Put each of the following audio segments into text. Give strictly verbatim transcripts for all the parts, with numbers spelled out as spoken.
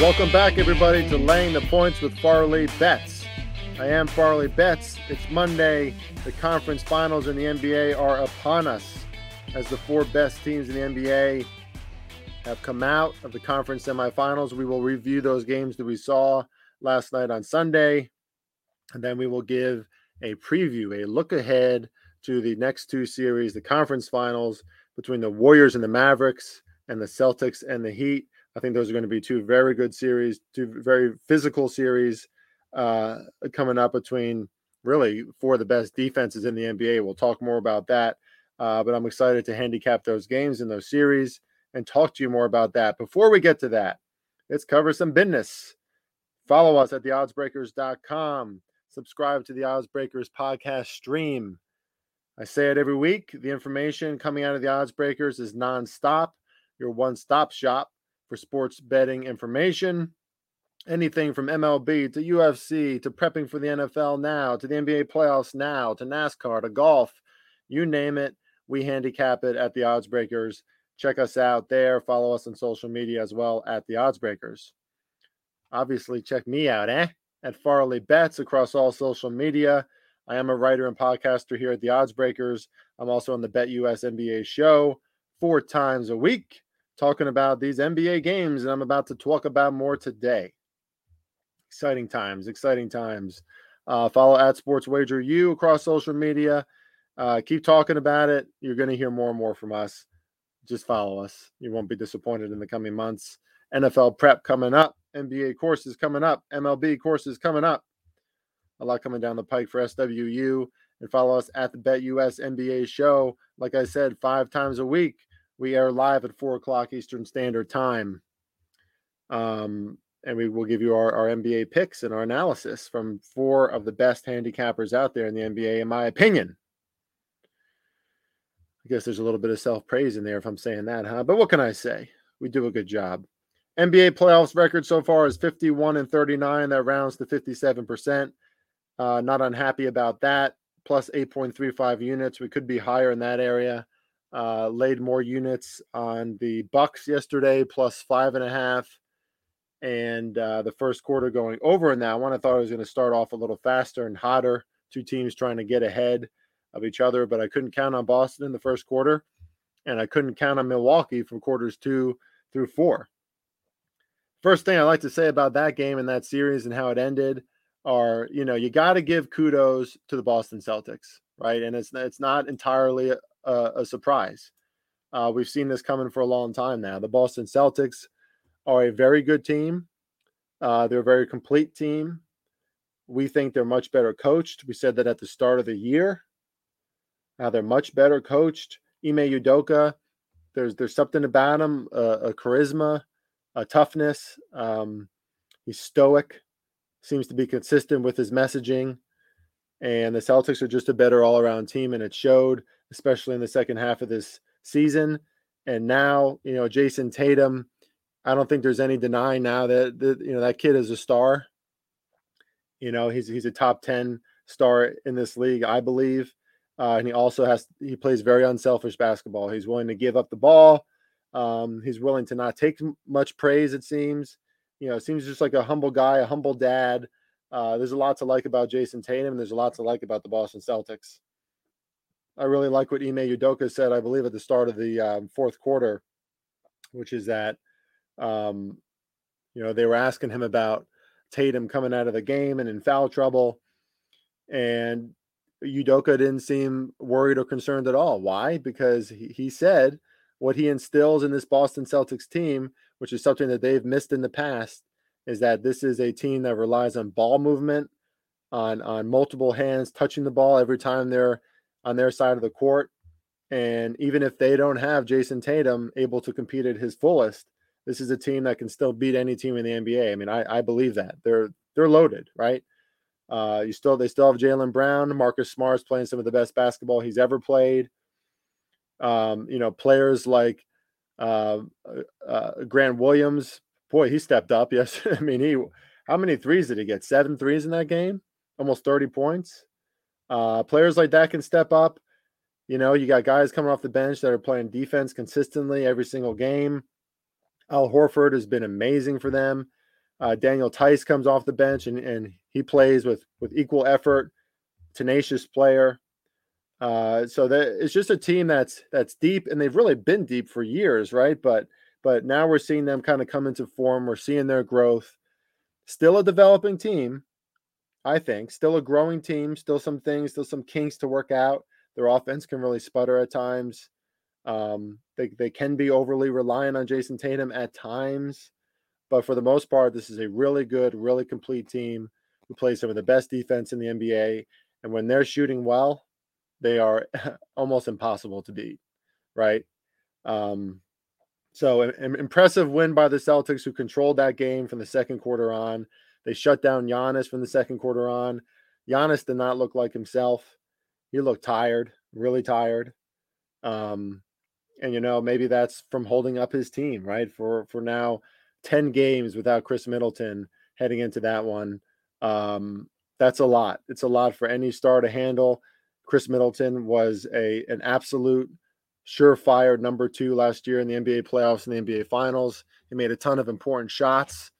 Welcome back, everybody, to Laying the Points with Farley Bets. I am Farley Bets. It's Monday. The conference finals in the N B A are upon us as the four best teams in the N B A have come out of the conference semifinals. We will review those games that we saw last night on Sunday, and then we will give a preview, a look ahead to the next two series, the conference finals between the Warriors and the Mavericks and the Celtics and the Heat. I think those are going to be two very good series, two very physical series uh, coming up between really four of the best defenses in the N B A. We'll talk more about that, uh, but I'm excited to handicap those games in those series and talk to you more about that. Before we get to that, let's cover some business. Follow us at the odds breakers dot com. Subscribe to the Oddsbreakers podcast stream. I say it every week. The information coming out of the Oddsbreakers is nonstop, your one-stop shop for sports betting information. Anything from M L B to U F C to prepping for the N F L now, to the N B A playoffs now, to NASCAR, to golf, you name it, we handicap it at the Oddsbreakers. Check us out there. Follow us on social media as well at the Oddsbreakers. Obviously, check me out eh? at Farley Bets across all social media. I am a writer and podcaster here at the Oddsbreakers. I'm also on the Bet U S N B A show four times a week, talking about these N B A games, and I'm about to talk about more today. Exciting times, exciting times. Uh, follow at SportsWagerU across social media. Uh, keep talking about it. You're going to hear more and more from us. Just follow us. You won't be disappointed in the coming months. N F L prep coming up. N B A courses coming up. M L B courses coming up. A lot coming down the pike for S W U. And follow us at the Bet U S N B A show. Like I said, five times a week. We air live at four o'clock Eastern Standard Time, um, and we will give you our, our N B A picks and our analysis from four of the best handicappers out there in the N B A, in my opinion. I guess there's a little bit of self-praise in there if I'm saying that, huh? But what can I say? We do a good job. N B A playoffs record so far is fifty-one and thirty-nine. That rounds to fifty-seven percent. Uh, not unhappy about that. Plus eight point three five units. We could be higher in that area. Uh, laid more units on the Bucks yesterday, plus five and a half. And uh, the first quarter going over in that one, I thought it was going to start off a little faster and hotter. Two teams trying to get ahead of each other, but I couldn't count on Boston in the first quarter, and I couldn't count on Milwaukee from quarters two through four. First thing I like to say about that game and that series and how it ended are, you know, you got to give kudos to the Boston Celtics, right? And it's it's not entirely – Uh, a surprise. Uh, we've seen this coming for a long time now. The Boston Celtics are a very good team. Uh, they're a very complete team. We think they're much better coached. We said that at the start of the year. Now they're much better coached. Ime Udoka, there's there's something about him, uh, a charisma, a toughness. Um, he's stoic, seems to be consistent with his messaging. And the Celtics are just a better all-around team, and it showed, especially in the second half of this season. And now, you know, Jason Tatum, I don't think there's any denying now that, that you know, that kid is a star. You know, he's he's a top ten star in this league, I believe. Uh, and he also has – he plays very unselfish basketball. He's willing to give up the ball. Um, he's willing to not take much praise, it seems. You know, it seems just like a humble guy, a humble dad. Uh, there's a lot to like about Jason Tatum, and there's a lot to like about the Boston Celtics. I really like what Ime Udoka said, I believe, at the start of the um, fourth quarter, which is that, um, you know, they were asking him about Tatum coming out of the game and in foul trouble. And Udoka didn't seem worried or concerned at all. Why? Because he, he said what he instills in this Boston Celtics team, which is something that they've missed in the past, is that this is a team that relies on ball movement, on on multiple hands touching the ball every time they're on their side of the court. And even if they don't have Jason Tatum able to compete at his fullest, this is a team that can still beat any team in the N B A. I mean, I, I believe that. They're they're loaded, right? Uh, you still they still have Jaylen Brown. Marcus Smart's playing some of the best basketball he's ever played. Um, you know, players like uh, uh, Grant Williams. Boy, he stepped up. Yes, I mean, he. How many threes did he get? Seven threes in that game. Almost thirty points. Uh, players like that can step up. You know, you got guys coming off the bench that are playing defense consistently every single game. Al Horford has been amazing for them. Uh, Daniel Tice comes off the bench and, and he plays with, with equal effort, tenacious player. Uh, so that it's just a team that's, that's deep, and they've really been deep for years. Right. But, but now we're seeing them kind of come into form. We're seeing their growth. Still a developing team, I think, still a growing team, still some things, still some kinks to work out. Their offense can really sputter at times. Um, they, they can be overly reliant on Jason Tatum at times, but for the most part, this is a really good, really complete team who plays some of the best defense in the N B A. And when they're shooting well, they are almost impossible to beat. Right. Um, so an, an impressive win by the Celtics, who controlled that game from the second quarter on. They shut down Giannis from the second quarter on. Giannis did not look like himself. He looked tired, really tired. Um, and, you know, maybe that's from holding up his team, right? For, for now ten games without Chris Middleton heading into that one. Um, that's a lot. It's a lot for any star to handle. Chris Middleton was a, an absolute surefire number two last year in the N B A playoffs and the N B A finals. He made a ton of important shots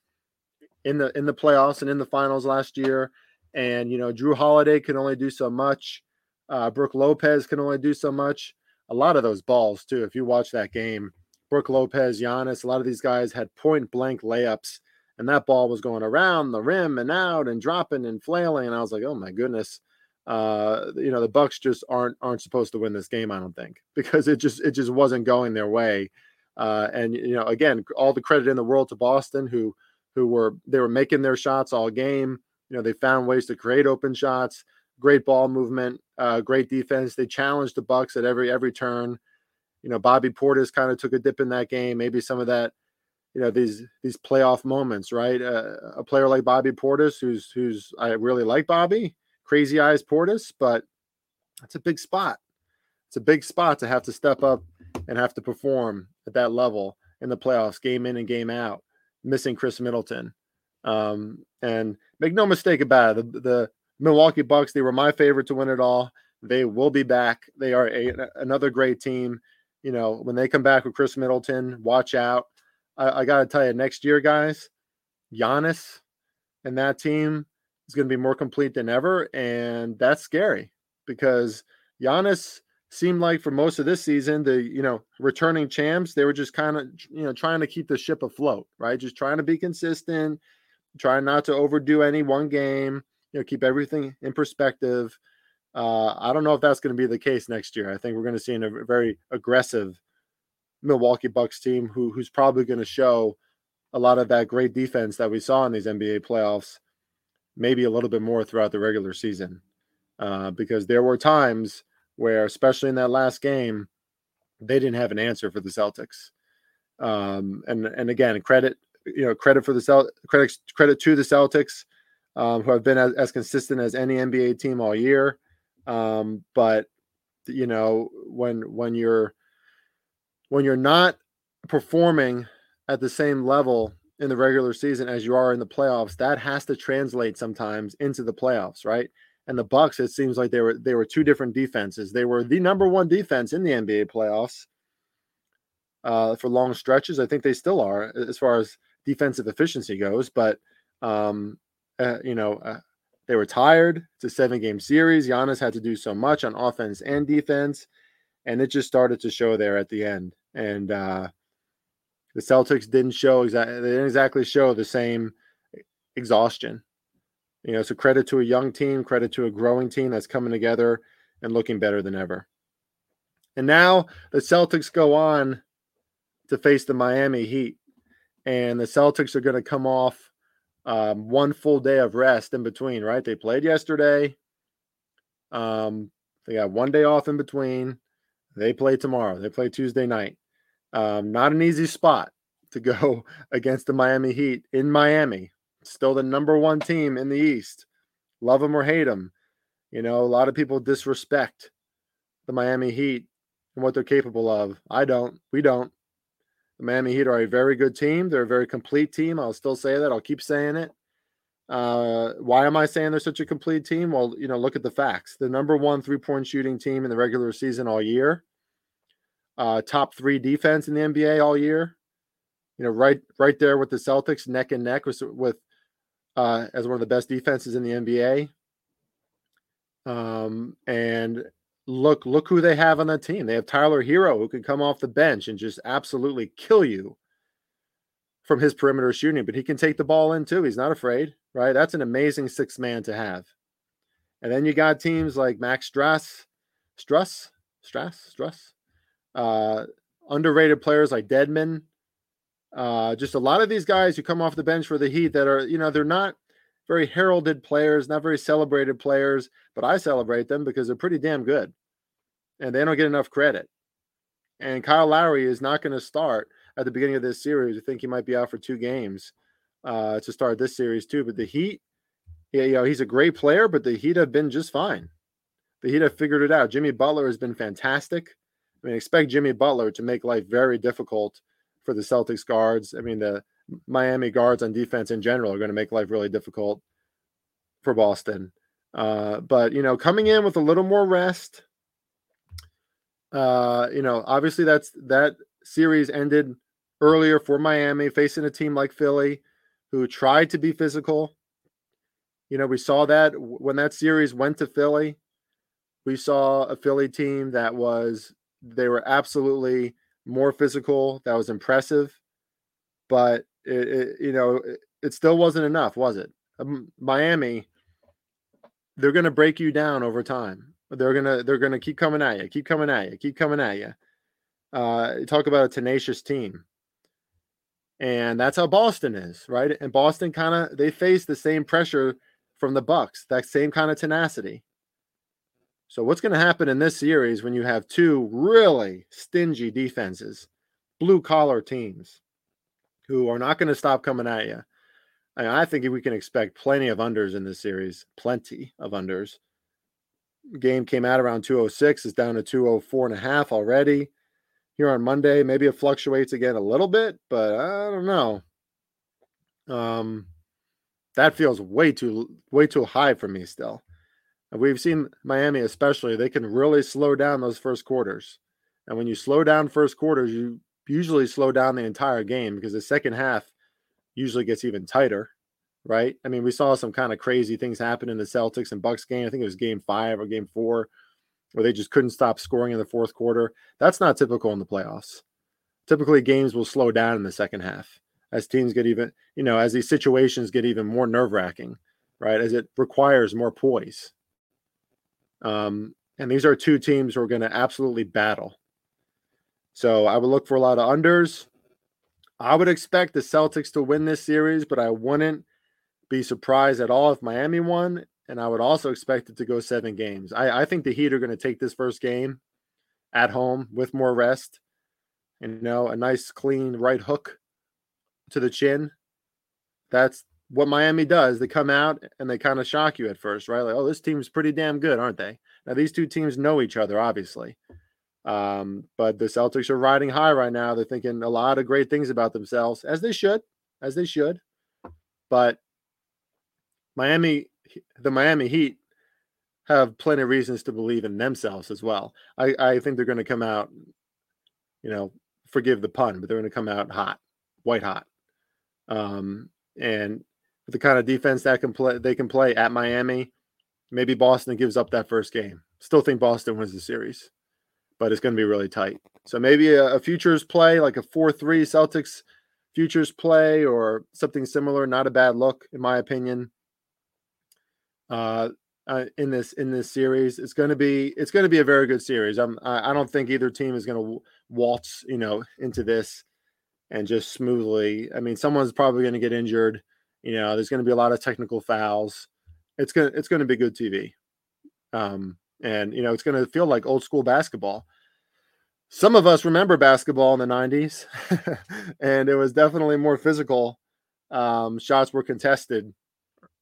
in the, in the playoffs and in the finals last year. And, you know, Jrue Holiday can only do so much. Uh, Brooke Lopez can only do so much. A lot of those balls too. If you watch that game, Brooke Lopez, Giannis, a lot of these guys had point blank layups, and that ball was going around the rim and out and dropping and flailing. And I was like, oh my goodness. Uh, you know, the Bucks just aren't, aren't supposed to win this game, I don't think, because it just, it just wasn't going their way. Uh, and, you know, again, all the credit in the world to Boston, who, who were, they were making their shots all game. You know, they found ways to create open shots. Great ball movement, uh, great defense. They challenged the Bucks at every every turn. You know, Bobby Portis kind of took a dip in that game. Maybe some of that, you know, these these playoff moments, right? Uh, a player like Bobby Portis, who's who's I really like Bobby, crazy eyes Portis, but that's a big spot. It's a big spot to have to step up and have to perform at that level in the playoffs, game in and game out. Missing Chris Middleton, um, and make no mistake about it, the the Milwaukee Bucks, they were my favorite to win it all. They will be back. They are a, another great team. You know, when they come back with Chris Middleton, watch out. I, I got to tell you, next year, guys, Giannis and that team is going to be more complete than ever. And that's scary, because Giannis seemed like for most of this season, the, you know, returning champs, they were just kind of, you know, trying to keep the ship afloat, right? Just trying to be consistent, trying not to overdo any one game. You know, keep everything in perspective. Uh, I don't know if that's going to be the case next year. I think we're going to see a very aggressive Milwaukee Bucks team who who's probably going to show a lot of that great defense that we saw in these N B A playoffs, maybe a little bit more throughout the regular season. Uh, because there were times where, especially in that last game, they didn't have an answer for the Celtics. Um, and and again, credit you know credit for the Celt- credit credit to the Celtics. Um, who have been as, as consistent as any N B A team all year. Um, but you know, when when you're when you're not performing at the same level in the regular season as you are in the playoffs, that has to translate sometimes into the playoffs, right? And the Bucks, it seems like they were they were two different defenses. They were the number one defense in the N B A playoffs uh, for long stretches. I think they still are as far as defensive efficiency goes, but um, Uh, you know, uh, they were tired. It's a seven-game series. Giannis had to do so much on offense and defense, and it just started to show there at the end. And uh, the Celtics didn't show exactly. They didn't exactly show the same exhaustion. You know, so credit to a young team, credit to a growing team that's coming together and looking better than ever. And now the Celtics go on to face the Miami Heat, and the Celtics are going to come off Um, one full day of rest in between, right? They played yesterday. Um, they got one day off in between. They play tomorrow. They play Tuesday night. Um, not an easy spot to go against the Miami Heat in Miami. Still the number one team in the East. Love them or hate them. You know, a lot of people disrespect the Miami Heat and what they're capable of. I don't. We don't. The Miami Heat are a very good team. They're a very complete team. I'll still say that. I'll keep saying it. Uh, why am I saying they're such a complete team? Well, you know, look at the facts. The number one three-point shooting team in the regular season all year. Uh, top three defense in the N B A all year. you know, right right there with the Celtics, neck and neck with, with uh, as one of the best defenses in the N B A. Um, and look, look who they have on that team. They have Tyler Herro, who could come off the bench and just absolutely kill you from his perimeter shooting, but he can take the ball in too. He's not afraid, right? That's an amazing sixth man to have. And then you got teams like Max Strus, Strus, Strus, Strus, uh, underrated players like Deadman. Uh, just a lot of these guys who come off the bench for the Heat that are, you know, they're not very heralded players, not very celebrated players, but I celebrate them because they're pretty damn good and they don't get enough credit. And Kyle Lowry is not going to start at the beginning of this series. I think he might be out for two games uh, to start this series too. But the Heat, yeah, you know, he's a great player, but the Heat have been just fine. The Heat have figured it out. Jimmy Butler has been fantastic. I mean, expect Jimmy Butler to make life very difficult for the Celtics guards. I mean, the Miami guards on defense in general are going to make life really difficult for Boston. Uh, but, you know, coming in with a little more rest, uh, you know, obviously that's that series ended earlier for Miami, facing a team like Philly who tried to be physical. You know, we saw that when that series went to Philly, we saw a Philly team that was, they were absolutely more physical. That was impressive, but it, it, you know, it, it still wasn't enough, was it? Um, Miami, they're going to break you down over time. They're going to, they're going to keep coming at you, keep coming at you, keep coming at you. Uh, talk about a tenacious team. And that's how Boston is, right? And Boston kind of, they face the same pressure from the Bucks, that same kind of tenacity. So what's going to happen in this series when you have two really stingy defenses, blue-collar teams who are not going to stop coming at you? And I think we can expect plenty of unders in this series, plenty of unders. Game came out around two oh six. It's down to two oh four and a half already. Here on Monday, maybe it fluctuates again a little bit, but I don't know. Um, that feels way too way too high for me still. We've seen Miami especially, they can really slow down those first quarters. And when you slow down first quarters, you usually slow down the entire game because the second half usually gets even tighter, right? I mean, we saw some kind of crazy things happen in the Celtics and Bucks game. I think it was game five or game four where they just couldn't stop scoring in the fourth quarter. That's not typical in the playoffs. Typically, games will slow down in the second half as teams get even, you know, as these situations get even more nerve-wracking, right? As it requires more poise. Um, and these are two teams who are going to absolutely battle. So I would look for a lot of unders. I would expect the Celtics to win this series, but I wouldn't be surprised at all if Miami won. And I would also expect it to go seven games. I, I think the Heat are going to take this first game at home with more rest and, you know, a nice clean right hook to the chin. That's what Miami does. They come out and they kind of shock you at first, right? Like, oh, this team's pretty damn good, aren't they? Now, these two teams know each other, obviously. Um, but the Celtics are riding high right now. They're thinking a lot of great things about themselves, as they should, as they should. But Miami, the Miami Heat have plenty of reasons to believe in themselves as well. I, I think they're going to come out, you know, forgive the pun, but they're going to come out hot, white hot. Um, and the kind of defense that can play, they can play at Miami, maybe Boston gives up that first game. Still think Boston wins the series, but it's going to be really tight. So maybe a, a futures play, like a four three Celtics futures play or something similar. Not a bad look, in my opinion. Uh, uh, in this in this series, it's going to be it's going to be a very good series. I'm I, I don't think either team is going to waltz, you know, into this and just smoothly. I mean, someone's probably going to get injured. You know, there's going to be a lot of technical fouls. It's going to, it's going to be good T V. Um, and, you know, it's going to feel like old school basketball. Some of us remember basketball in the nineties, and it was definitely more physical. Um, shots were contested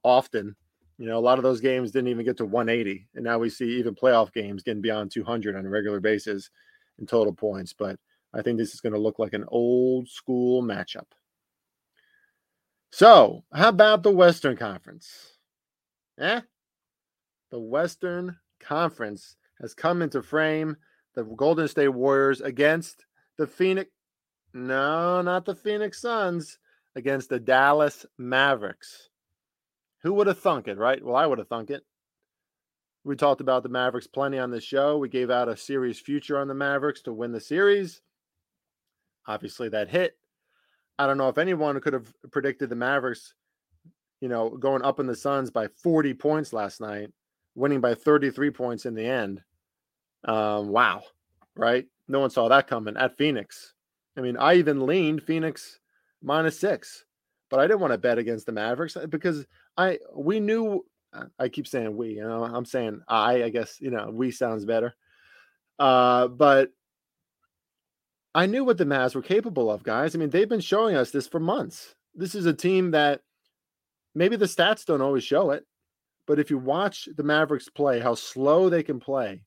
often. You know, a lot of those games didn't even get to one eighty. And now we see even playoff games getting beyond two hundred on a regular basis in total points. But I think this is going to look like an old school matchup. So, how about the Western Conference? Eh? The Western Conference has come into frame. The Golden State Warriors against the Phoenix No, not the Phoenix Suns, against the Dallas Mavericks. Who would have thunk it, right? Well, I would have thunk it. We talked about the Mavericks plenty on this show. We gave out a series future on the Mavericks to win the series. Obviously, that hit. I don't know if anyone could have predicted the Mavericks, you know, going up in the Suns by forty points last night, winning by thirty-three points in the end. Um, wow, right? No one saw that coming at Phoenix. I mean, I even leaned Phoenix minus six, but I didn't want to bet against the Mavericks because I we knew. I keep saying we, you know, I'm saying I, I guess, you know, we sounds better. Uh, but I knew what the Mavs were capable of, guys. I mean, they've been showing us this for months. This is a team that maybe the stats don't always show it, but if you watch the Mavericks play, how slow they can play,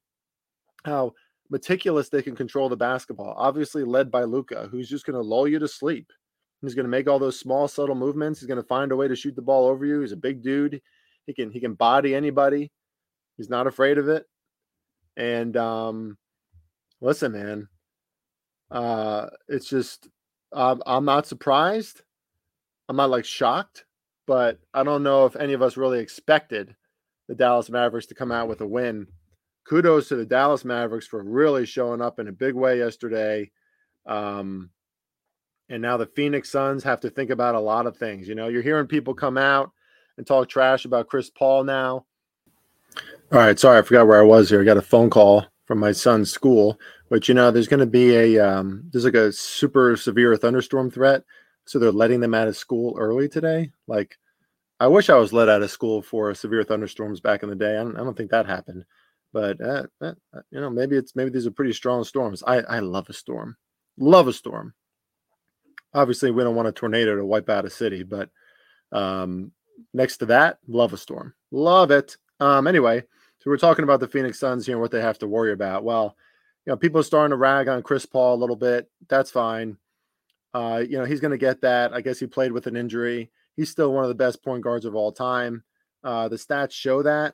how meticulous they can control the basketball, obviously led by Luka, who's just going to lull you to sleep. He's going to make all those small, subtle movements. He's going to find a way to shoot the ball over you. He's a big dude. He can he can body anybody. He's not afraid of it. And um, listen, man, uh, it's just uh, I'm not surprised. I'm not like shocked, but I don't know if any of us really expected the Dallas Mavericks to come out with a win. Kudos to the Dallas Mavericks for really showing up in a big way yesterday. Um, and now the Phoenix Suns have to think about a lot of things. You know, you're hearing people come out and talk trash about Chris Paul now. All right, sorry, I forgot where I was here. I got a phone call from my son's school, but you know, there's going to be a um, there's like a super severe thunderstorm threat, so they're letting them out of school early today. Like, I wish I was let out of school for severe thunderstorms back in the day. I don't, I don't think that happened, but uh, uh, you know, maybe it's maybe these are pretty strong storms. I I love a storm, love a storm. Obviously, we don't want a tornado to wipe out a city, but um. Next to that, love a storm. Love it. Um, anyway, so we're talking about the Phoenix Suns here and what they have to worry about. Well, you know, people are starting to rag on Chris Paul a little bit. That's fine. Uh, you know, he's going to get that. I guess he played with an injury. He's still one of the best point guards of all time. Uh, the stats show that.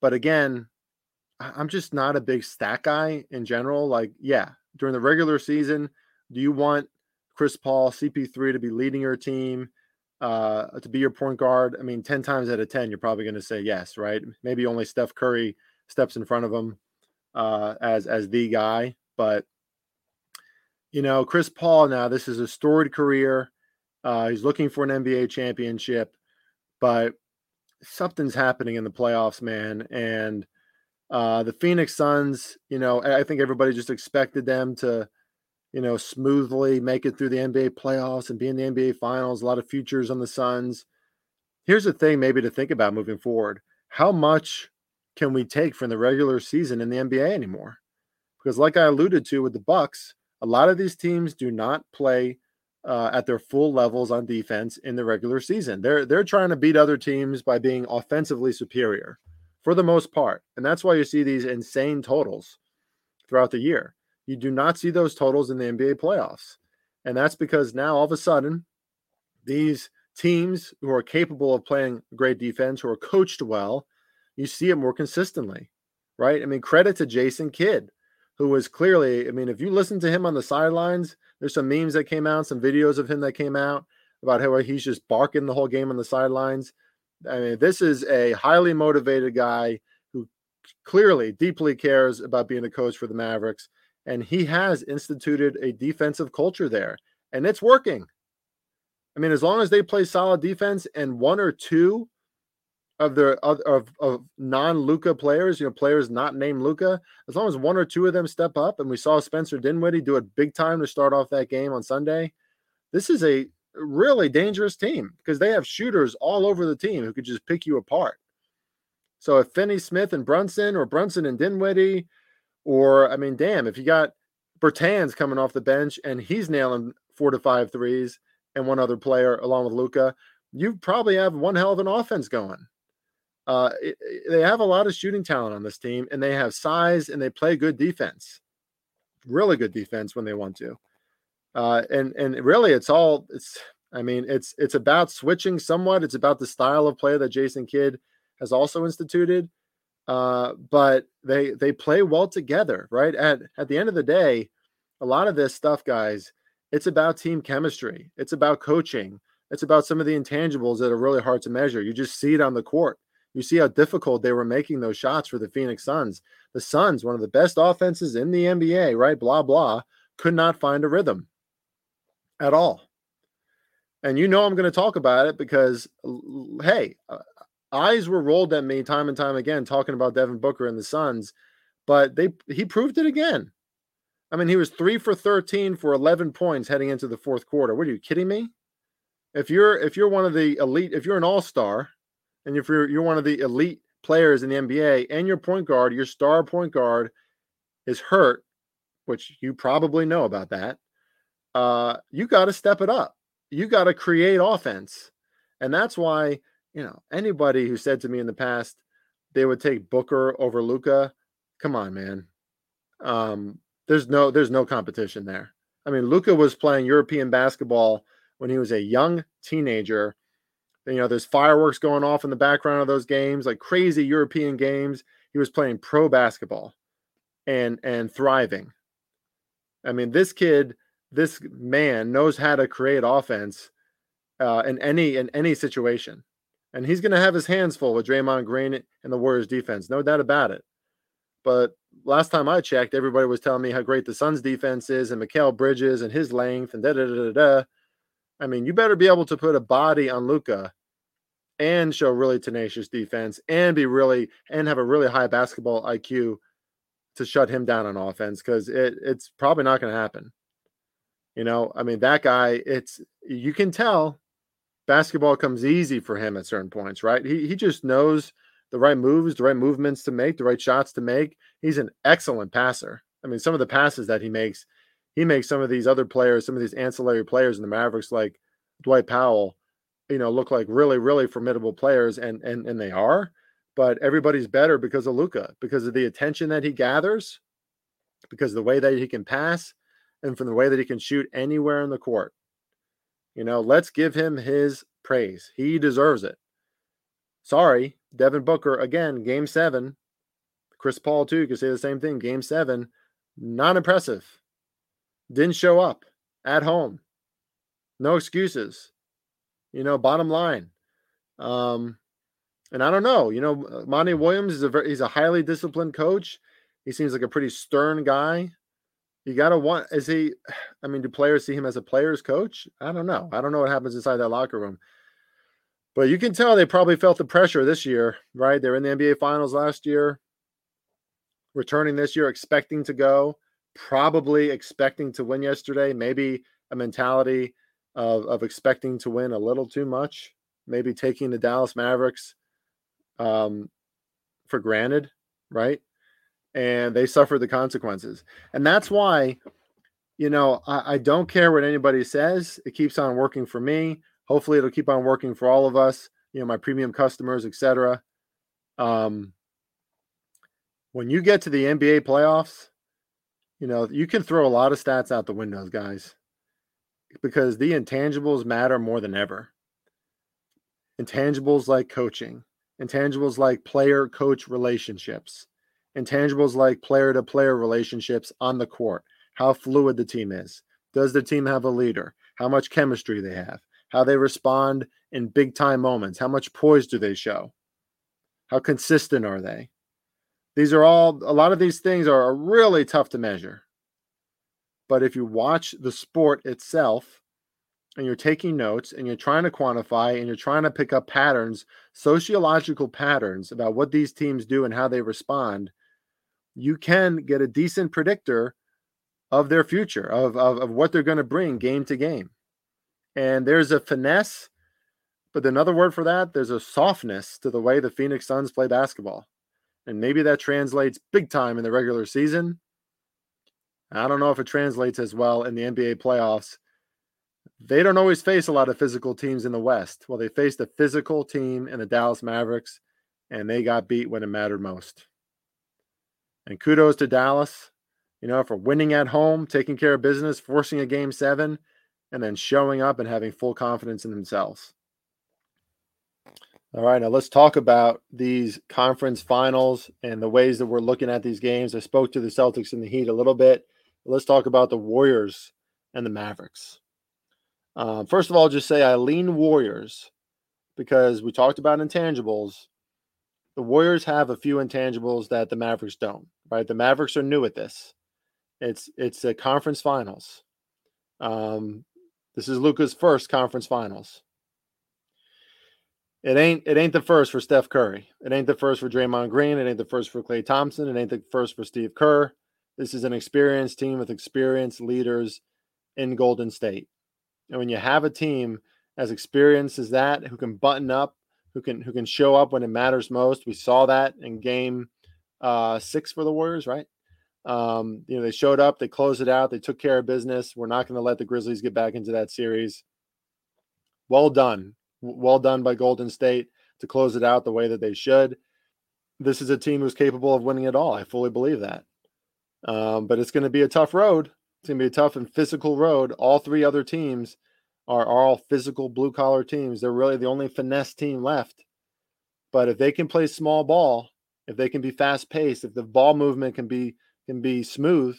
But again, I'm just not a big stat guy in general. Like, yeah, during the regular season, do you want Chris Paul, C P three, to be leading your team? Uh, to be your point guard, I mean, ten times out of ten, you're probably going to say yes, right? Maybe only Steph Curry steps in front of him uh, as as the guy. But, you know, Chris Paul now, this is a storied career. Uh, he's looking for an N B A championship. But something's happening in the playoffs, man. And uh, the Phoenix Suns, you know, I think everybody just expected them to, you know, smoothly make it through the N B A playoffs and be in the N B A finals, a lot of futures on the Suns. Here's the thing maybe to think about moving forward. How much can we take from the regular season in the N B A anymore? Because like I alluded to with the Bucks, a lot of these teams do not play uh, at their full levels on defense in the regular season. They're, they're trying to beat other teams by being offensively superior for the most part. And that's why you see these insane totals throughout the year. You do not see those totals in the N B A playoffs. And that's because now all of a sudden, these teams who are capable of playing great defense, who are coached well, you see it more consistently, right? I mean, credit to Jason Kidd, who was clearly, I mean, if you listen to him on the sidelines, there's some memes that came out, some videos of him that came out about how he's just barking the whole game on the sidelines. I mean, this is a highly motivated guy who clearly deeply cares about being a coach for the Mavericks. And he has instituted a defensive culture there, and it's working. I mean, as long as they play solid defense and one or two of their of, of, of non-Luka players, you know, players not named Luka, as long as one or two of them step up, and we saw Spencer Dinwiddie do it big time to start off that game on Sunday, this is a really dangerous team because they have shooters all over the team who could just pick you apart. So if Finney Smith and Brunson or Brunson and Dinwiddie, or, I mean, damn, if you got Bertans coming off the bench and he's nailing four to five threes and one other player along with Luka, you probably have one hell of an offense going. Uh, it, it, they have a lot of shooting talent on this team, and they have size, and they play good defense, really good defense when they want to. Uh, and and really, it's all it's. I mean, it's it's about switching somewhat. It's about the style of play that Jason Kidd has also instituted. Uh, but they they play well together, right? At at the end of the day, a lot of this stuff, guys, It's about team chemistry. It's about coaching. It's about some of the intangibles that are really hard to measure. You just see it on the court. You see how difficult they were making those shots for the Phoenix Suns. The Suns, one of the best offenses in the N B A, right? Blah, blah, could not find a rhythm at all. And you know I'm going to talk about it because, hey, eyes were rolled at me time and time again talking about Devin Booker and the Suns, but they he proved it again. I mean, he was three for thirteen for eleven points heading into the fourth quarter. What are you kidding me? If you're if you're one of the elite, if you're an all-star, and if you're, you're one of the elite players in the N B A and your point guard, your star point guard is hurt, which you probably know about that, uh, you got to step it up. You got to create offense. And that's why, you know, anybody who said to me in the past they would take Booker over Luka, come on, man. Um, there's no there's no competition there. I mean, Luka was playing European basketball when he was a young teenager. You know, there's fireworks going off in the background of those games, like crazy European games. He was playing pro basketball and and thriving. I mean, this kid, this man knows how to create offense uh, in any in any situation. And he's going to have his hands full with Draymond Green and the Warriors defense. No doubt about it. But last time I checked, everybody was telling me how great the Suns defense is and Mikal Bridges and his length and da-da-da-da-da. I mean, you better be able to put a body on Luka and show really tenacious defense and be really and have a really high basketball I Q to shut him down on offense, because it, it's probably not going to happen. You know, I mean, that guy, it's you can tell basketball comes easy for him at certain points, right? He he just knows the right moves, the right movements to make, the right shots to make. He's an excellent passer. I mean, some of the passes that he makes, he makes some of these other players, some of these ancillary players in the Mavericks like Dwight Powell, you know, look like really, really formidable players, and and and they are. But everybody's better because of Luka, because of the attention that he gathers, because of the way that he can pass, and from the way that he can shoot anywhere in the court. You know, let's give him his praise. He deserves it. Sorry, Devin Booker, again, game seven. Chris Paul, too, you could say the same thing. Game seven, not impressive. Didn't show up at home. No excuses. You know, bottom line. Um, and I don't know. You know, Monty Williams, is a very, he's a highly disciplined coach. He seems like a pretty stern guy. You got to want, is he, I mean, do players see him as a player's coach? I don't know. I don't know what happens inside that locker room. But you can tell they probably felt the pressure this year, right? They were in the N B A Finals last year, returning this year, expecting to go, probably expecting to win yesterday. Maybe a mentality of, of expecting to win a little too much, maybe taking the Dallas Mavericks um, for granted, right? And they suffered the consequences. And that's why, you know, I, I don't care what anybody says. It keeps on working for me. Hopefully it'll keep on working for all of us, you know, my premium customers, et cetera. Um, when you get to the N B A playoffs, you know, you can throw a lot of stats out the windows, guys, because the intangibles matter more than ever. Intangibles like coaching, intangibles like player-coach relationships, intangibles like player-to-player relationships on the court, how fluid the team is, does the team have a leader, how much chemistry they have, how they respond in big-time moments, how much poise do they show, how consistent are they. These are all, a lot of these things are really tough to measure. But if you watch the sport itself and you're taking notes and you're trying to quantify and you're trying to pick up patterns, sociological patterns about what these teams do and how they respond, you can get a decent predictor of their future, of, of, of what they're going to bring game to game. And there's a finesse, but another word for that, there's a softness to the way the Phoenix Suns play basketball. And maybe that translates big time in the regular season. I don't know if it translates as well in the N B A playoffs. They don't always face a lot of physical teams in the West. Well, they faced a physical team in the Dallas Mavericks, and they got beat when it mattered most. And kudos to Dallas, you know, for winning at home, taking care of business, forcing a game seven, and then showing up and having full confidence in themselves. All right, now let's talk about these conference finals and the ways that we're looking at these games. I spoke to the Celtics and the Heat a little bit. Let's talk about the Warriors and the Mavericks. Uh, first of all, just say I lean Warriors because we talked about intangibles. The Warriors have a few intangibles that the Mavericks don't, right? The Mavericks are new at this. It's it's a conference finals. Um, this is Luka's first conference finals. It ain't it ain't the first for Steph Curry. It ain't the first for Draymond Green. It ain't the first for Klay Thompson. It ain't the first for Steve Kerr. This is an experienced team with experienced leaders in Golden State. And when you have a team as experienced as that, who can button up, who can who can show up when it matters most, we saw that in game uh, six for the Warriors, right? Um, you know, they showed up, they closed it out, they took care of business. We're not going to let the Grizzlies get back into that series. Well done. Well done by Golden State to close it out the way that they should. This is a team who's capable of winning it all. I fully believe that. Um, but it's going to be a tough road. It's going to be a tough and physical road. All three other teams are, are all physical blue-collar teams. They're really the only finesse team left. But if they can play small ball, if they can be fast-paced, if the ball movement can be can be smooth,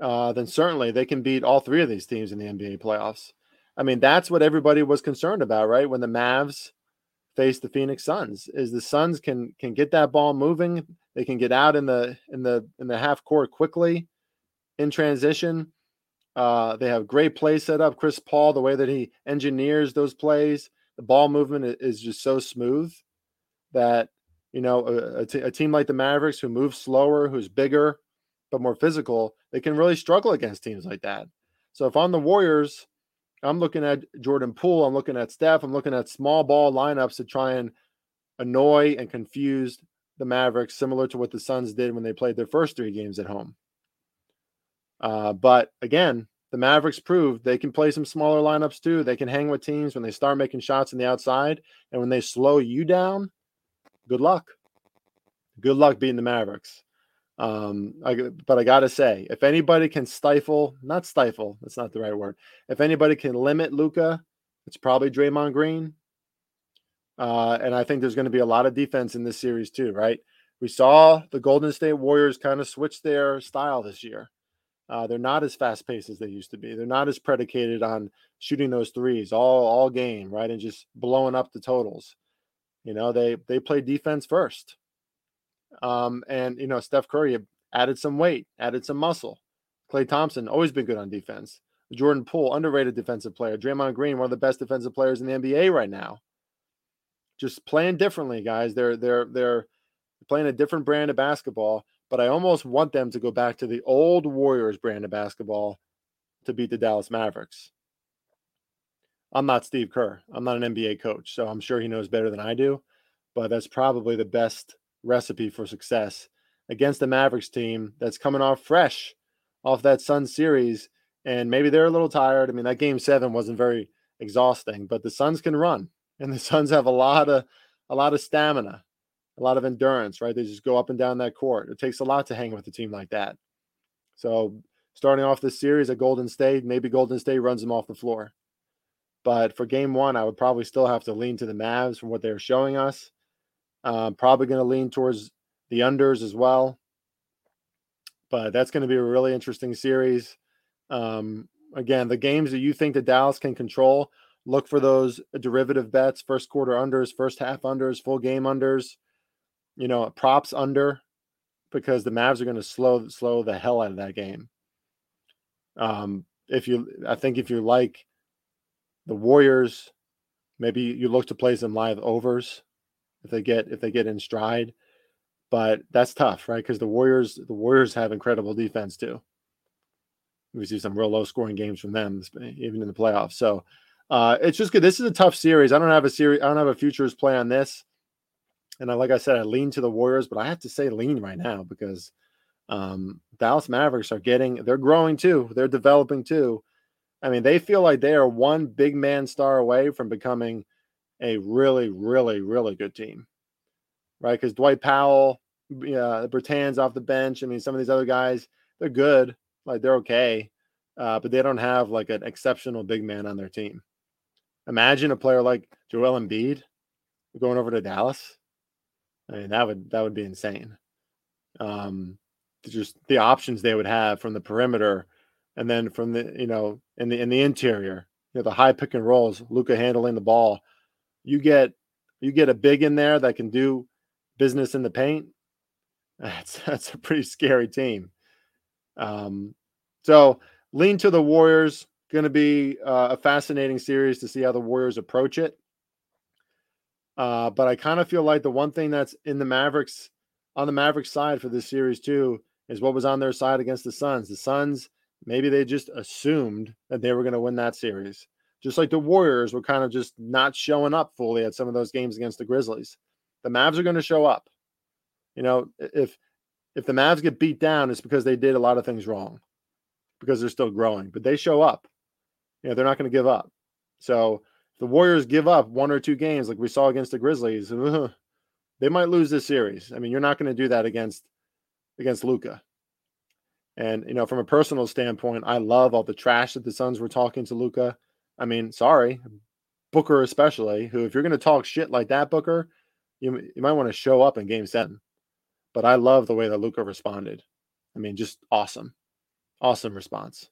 uh, then certainly they can beat all three of these teams in the N B A playoffs. I mean, that's what everybody was concerned about, right? When the Mavs faced the Phoenix Suns, is the Suns can can get that ball moving. They can get out in the in the in the half court quickly in transition. Uh, they have great play set up. Chris Paul, the way that he engineers those plays, the ball movement is just so smooth that, you know, a, a, t- a team like the Mavericks, who moves slower, who's bigger but more physical, they can really struggle against teams like that. So if I'm the Warriors, I'm looking at Jordan Poole. I'm looking at Steph. I'm looking at small ball lineups to try and annoy and confuse the Mavericks, similar to what the Suns did when they played their first three games at home. Uh, but again, the Mavericks proved they can play some smaller lineups too. They can hang with teams when they start making shots on the outside. And when they slow you down, good luck. Good luck beating the Mavericks. Um, I, but I got to say, if anybody can stifle, not stifle, that's not the right word. If anybody can limit Luka, it's probably Draymond Green. Uh, and I think there's going to be a lot of defense in this series too, right? We saw the Golden State Warriors kind of switch their style this year. Uh, they're not as fast paced as they used to be. They're not as predicated on shooting those threes all, all game, right? And just blowing up the totals. You know, they, they play defense first. Um, and, you know, Steph Curry added some weight, added some muscle. Klay Thompson, always been good on defense. Jordan Poole, underrated defensive player. Draymond Green, one of the best defensive players in the N B A right now. Just playing differently, guys. They're, they're, they're playing a different brand of basketball, but I almost want them to go back to the old Warriors brand of basketball to beat the Dallas Mavericks. I'm not Steve Kerr. I'm not an N B A coach, so I'm sure he knows better than I do, but that's probably the best recipe for success against the Mavericks team that's coming off fresh off that Suns series. And maybe they're a little tired. I mean, that game seven wasn't very exhausting, but the Suns can run, and the Suns have a lot of, a lot of stamina, a lot of endurance, right? They just go up and down that court. It takes a lot to hang with a team like that. So starting off this series at Golden State, maybe Golden State runs them off the floor, but for game one, I would probably still have to lean to the Mavs from what they're showing us. Uh, probably going to lean towards the unders as well. But that's going to be a really interesting series. Um, again, the games that you think that Dallas can control, look for those derivative bets, first quarter unders, first half unders, full game unders, you know, props under, because the Mavs are going to slow slow the hell out of that game. Um, if you, I think if you like the Warriors, maybe you look to play some live overs. If they get if they get in stride, but that's tough, right? Because the Warriors the Warriors have incredible defense too. We see some real low scoring games from them, even in the playoffs. So uh, it's just good. This is a tough series. I don't have a series. I don't have a futures play on this. And I, like I said, I lean to the Warriors, but I have to say lean right now because um, Dallas Mavericks are getting. They're growing too. They're developing too. I mean, they feel like they are one big man star away from becoming a really, really, really good team, right? Because Dwight Powell, yeah, Bertans off the bench. I mean, some of these other guys, they're good. Like, they're okay. Uh, but they don't have, like, an exceptional big man on their team. Imagine a player like Joel Embiid going over to Dallas. I mean, that would that would be insane. Um, just the options they would have from the perimeter And then from the, you know, in the in the interior, you know, the high pick and rolls, Luka handling the ball, you get you get a big in there that can do business in the paint. That's that's a pretty scary team. Um, so lean to the Warriors. Going to be uh, a fascinating series to see how the Warriors approach it. Uh, but I kind of feel like the one thing that's in the Mavericks on the Mavericks side for this series too is what was on their side against the Suns. The Suns, maybe they just assumed that they were going to win that series. Just like the Warriors were kind of just not showing up fully at some of those games against the Grizzlies. The Mavs are going to show up. You know, if if the Mavs get beat down, it's because they did a lot of things wrong, because they're still growing. But they show up. You know, they're not going to give up. So the Warriors give up one or two games like we saw against the Grizzlies. They might lose this series. I mean, you're not going to do that against against Luka. And, you know, from a personal standpoint, I love all the trash that the Suns were talking to Luka. I mean, sorry, Booker especially, who if you're going to talk shit like that, Booker, you, you might want to show up in game seven. But I love the way that Luka responded. I mean, just awesome. Awesome response.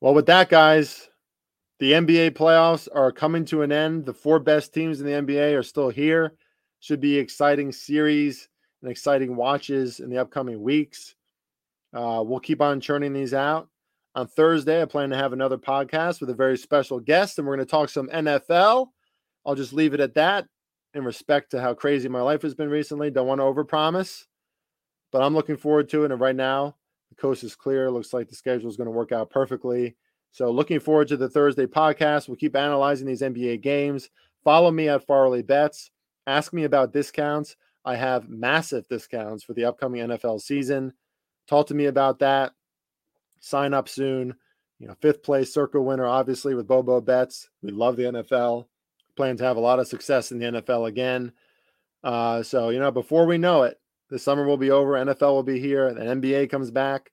Well, with that, guys, the N B A playoffs are coming to an end. The four best teams in the N B A are still here. Should be exciting series and exciting watches in the upcoming weeks. Uh, we'll keep on churning these out. On Thursday, I plan to have another podcast with a very special guest, and we're going to talk some N F L. I'll just leave it at that in respect to how crazy my life has been recently. Don't want to overpromise, but I'm looking forward to it. And right now, the coast is clear. Looks like the schedule is going to work out perfectly. So looking forward to the Thursday podcast. We'll keep analyzing these N B A games. Follow me at FarleyBets. Ask me about discounts. I have massive discounts for the upcoming N F L season. Talk to me about that. Sign up soon. You know, fifth place circle winner, obviously, with Bobo Bets. We love the N F L. Plan to have a lot of success in the N F L again. Uh, so, you know, before we know it, the summer will be over. N F L will be here, and N B A comes back.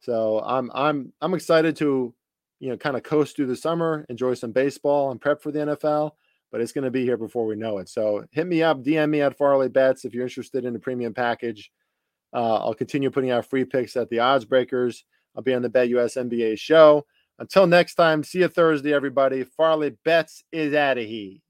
So I'm I'm I'm excited to, you know, kind of coast through the summer, enjoy some baseball, and prep for the N F L. But it's going to be here before we know it. So hit me up, D M me at FarleyBets if you're interested in the premium package. Uh, I'll continue putting out free picks at the Oddsbreakers. I'll be on the Bet U S N B A show. Until next time, see you Thursday, everybody. FarleyBets is out of here.